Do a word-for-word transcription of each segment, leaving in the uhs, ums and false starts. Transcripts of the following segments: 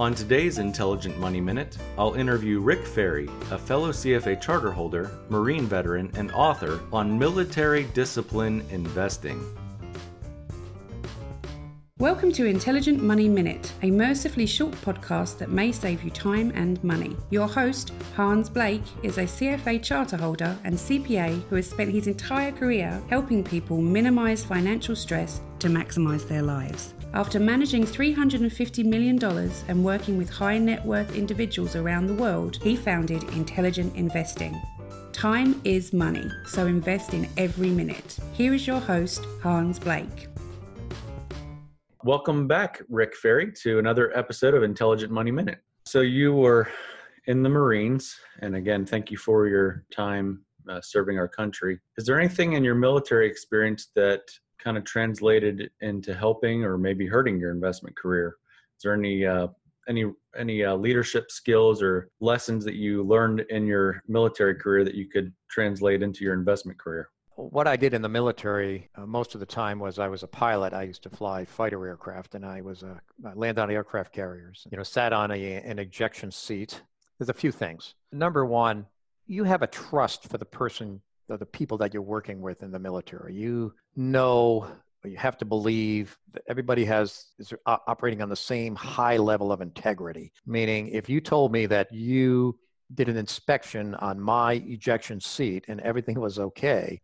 On today's Intelligent Money Minute, I'll interview Rick Ferry, a fellow C F A charter holder, Marine veteran, and author on military discipline investing. Welcome to Intelligent Money Minute, a mercifully short podcast that may save you time and money. Your host, Hans Blake, is a C F A charter holder and C P A who has spent his entire career helping people minimize financial stress to maximize their lives. After managing three hundred fifty million dollars and working with high net worth individuals around the world, he founded Intelligent Investing. Time is money, so invest in every minute. Here is your host, Hans Blake. Welcome back, Rick Ferry, to another episode of Intelligent Money Minute. So you were in the Marines, and again, thank you for your time uh, serving our country. Is there anything in your military experience that kind of translated into helping or maybe hurting your investment career? Is there any uh, any any uh, leadership skills or lessons that you learned in your military career that you could translate into your investment career? What I did in the military uh, most of the time was I was a pilot. I used to fly fighter aircraft, and I was a I land on aircraft carriers. You know, sat on a, an ejection seat. There's a few things. Number one, you have a trust for the person, or the people that you're working with in the military. You know, you have to believe that everybody has is operating on the same high level of integrity. Meaning, if you told me that you did an inspection on my ejection seat and everything was okay,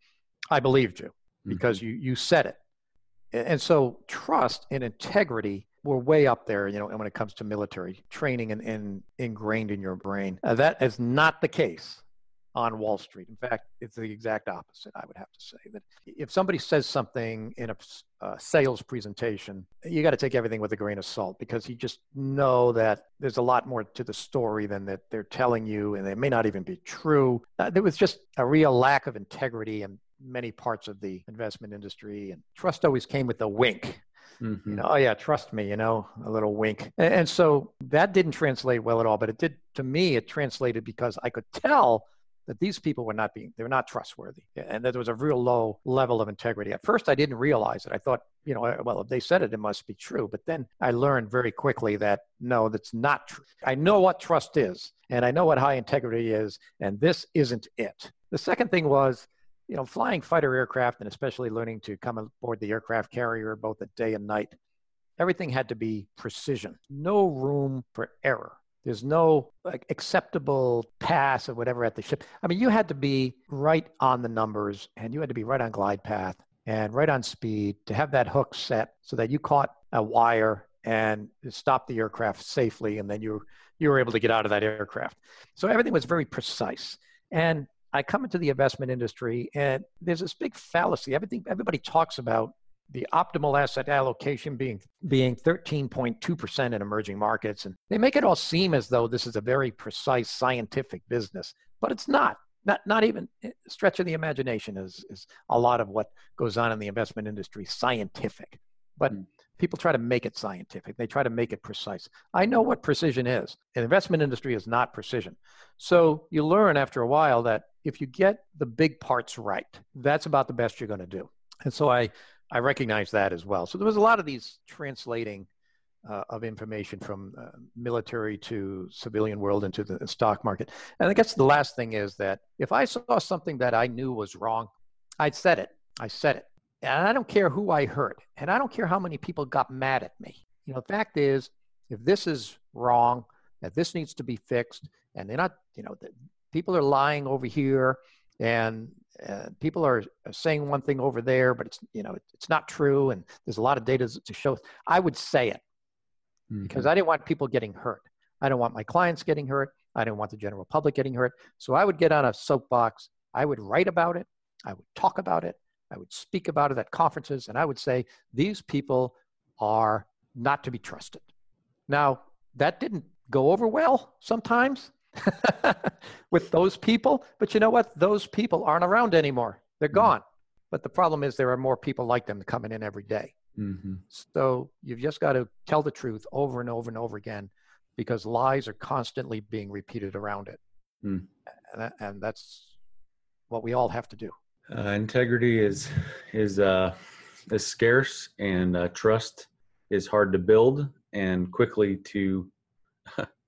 I believed you because mm-hmm. you you said it. And so trust and integrity were way up there, you know, when it comes to military training and, and ingrained in your brain. Uh, that is not the case on Wall Street. In fact, it's the exact opposite, I would have to say. That if somebody says something in a uh, sales presentation, you got to take everything with a grain of salt, because you just know that there's a lot more to the story than that they're telling you, and it may not even be true. Uh, there was just a real lack of integrity and many parts of the investment industry, and trust always came with a wink. Mm-hmm. You know, oh yeah, trust me, you know, a little wink. And, and so that didn't translate well at all, but it did to me. It translated because I could tell that these people were not being, they were not trustworthy, and that there was a real low level of integrity. At first I didn't realize it. I thought, you know, well, if they said it, it must be true. But then I learned very quickly that no, that's not true. I know what trust is, and I know what high integrity is, and this isn't it. The second thing was, you know, flying fighter aircraft, and especially learning to come aboard the aircraft carrier both at day and night, everything had to be precision. No room for error. There's no like, acceptable pass or whatever at the ship. I mean, you had to be right on the numbers, and you had to be right on glide path and right on speed to have that hook set so that you caught a wire and stopped the aircraft safely, and then you you were able to get out of that aircraft. So everything was very precise. And I come into the investment industry, and there's this big fallacy. Everything, everybody talks about the optimal asset allocation being being thirteen point two percent in emerging markets, and they make it all seem as though this is a very precise scientific business, but it's not. Not not even a stretch of the imagination is is a lot of what goes on in the investment industry scientific, but mm. people try to make it scientific. They try to make it precise. I know what precision is. The investment industry is not precision. So you learn after a while that if you get the big parts right, that's about the best you're going to do. And so I, I recognize that as well. So there was a lot of these translating uh, of information from uh, military to civilian world into the stock market. And I guess the last thing is that if I saw something that I knew was wrong, I'd said it. I said it. And I don't care who I hurt. And I don't care how many people got mad at me. You know, the fact is, if this is wrong, that this needs to be fixed, and they're not, you know, the, people are lying over here, and uh, people are saying one thing over there, but it's, you know, it, it's not true. And there's a lot of data to show. I would say it mm-hmm. because I didn't want people getting hurt. I don't want my clients getting hurt. I didn't want the general public getting hurt. So I would get on a soapbox. I would write about it. I would talk about it. I would speak about it at conferences, and I would say, these people are not to be trusted. Now, that didn't go over well sometimes with those people, but you know what? Those people aren't around anymore. They're gone. Mm-hmm. But the problem is there are more people like them coming in every day. Mm-hmm. So you've just got to tell the truth over and over and over again, because lies are constantly being repeated around it. Mm. And, and that's what we all have to do. Uh, integrity is is uh, is scarce, and uh, trust is hard to build and quickly to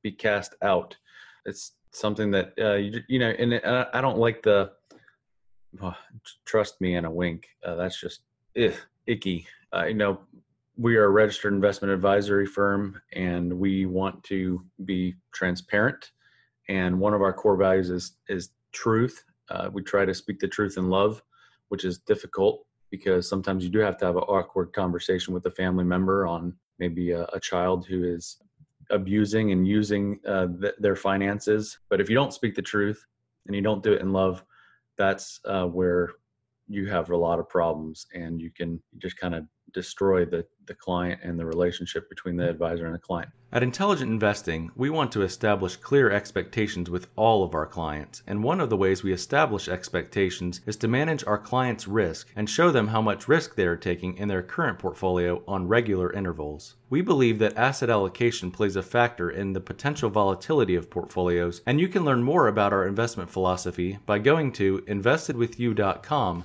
be cast out. It's something that, uh, you, you know, and I don't like the, oh, trust me in a wink. Uh, that's just ugh, icky. Uh, you know, we are a registered investment advisory firm, and we want to be transparent. And one of our core values is, is truth. Uh, we try to speak the truth in love, which is difficult because sometimes you do have to have an awkward conversation with a family member on maybe a, a child who is abusing and using uh, th- their finances. But if you don't speak the truth and you don't do it in love, that's uh, where you have a lot of problems, and you can just kind of destroy the, the client and the relationship between the advisor and the client. At Intelligent Investing, we want to establish clear expectations with all of our clients, and one of the ways we establish expectations is to manage our clients' risk and show them how much risk they are taking in their current portfolio on regular intervals. We believe that asset allocation plays a factor in the potential volatility of portfolios, and you can learn more about our investment philosophy by going to investedwithyou.com